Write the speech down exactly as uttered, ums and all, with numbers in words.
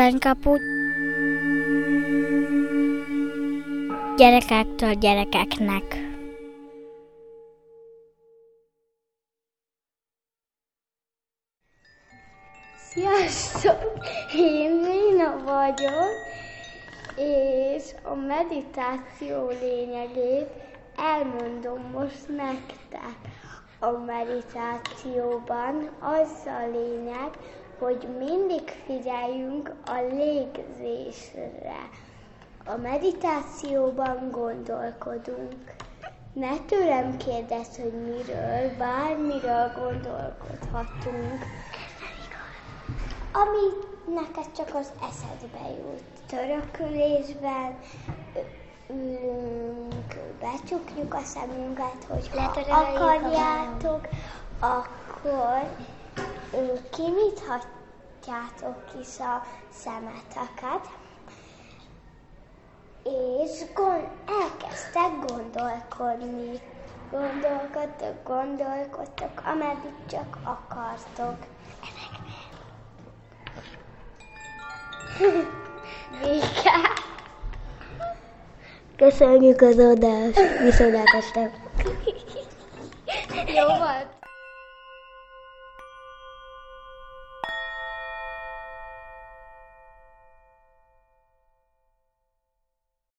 aranykaput gyerekektől gyerekeknek. Sziasztok! Én Nina vagyok, és a meditáció lényegét elmondom most nektek. A meditációban az a lényeg, hogy mindig figyeljünk a légzésre. A meditációban gondolkodunk. Ne tőlem kérdezz, hogy miről, bármiről gondolkodhatunk, ami neked csak az eszedbe jut. Törökülésben ülünk, becsukjuk a szemünket, hogyha akarjátok, akkor kinyithatjátok is a szemeteket, és elkezdtek gondolkodni. Gondolkodtok, gondolkodtok, ameddig csak akartok. Köszönjük az adást, viszontlátásra! Jó volt!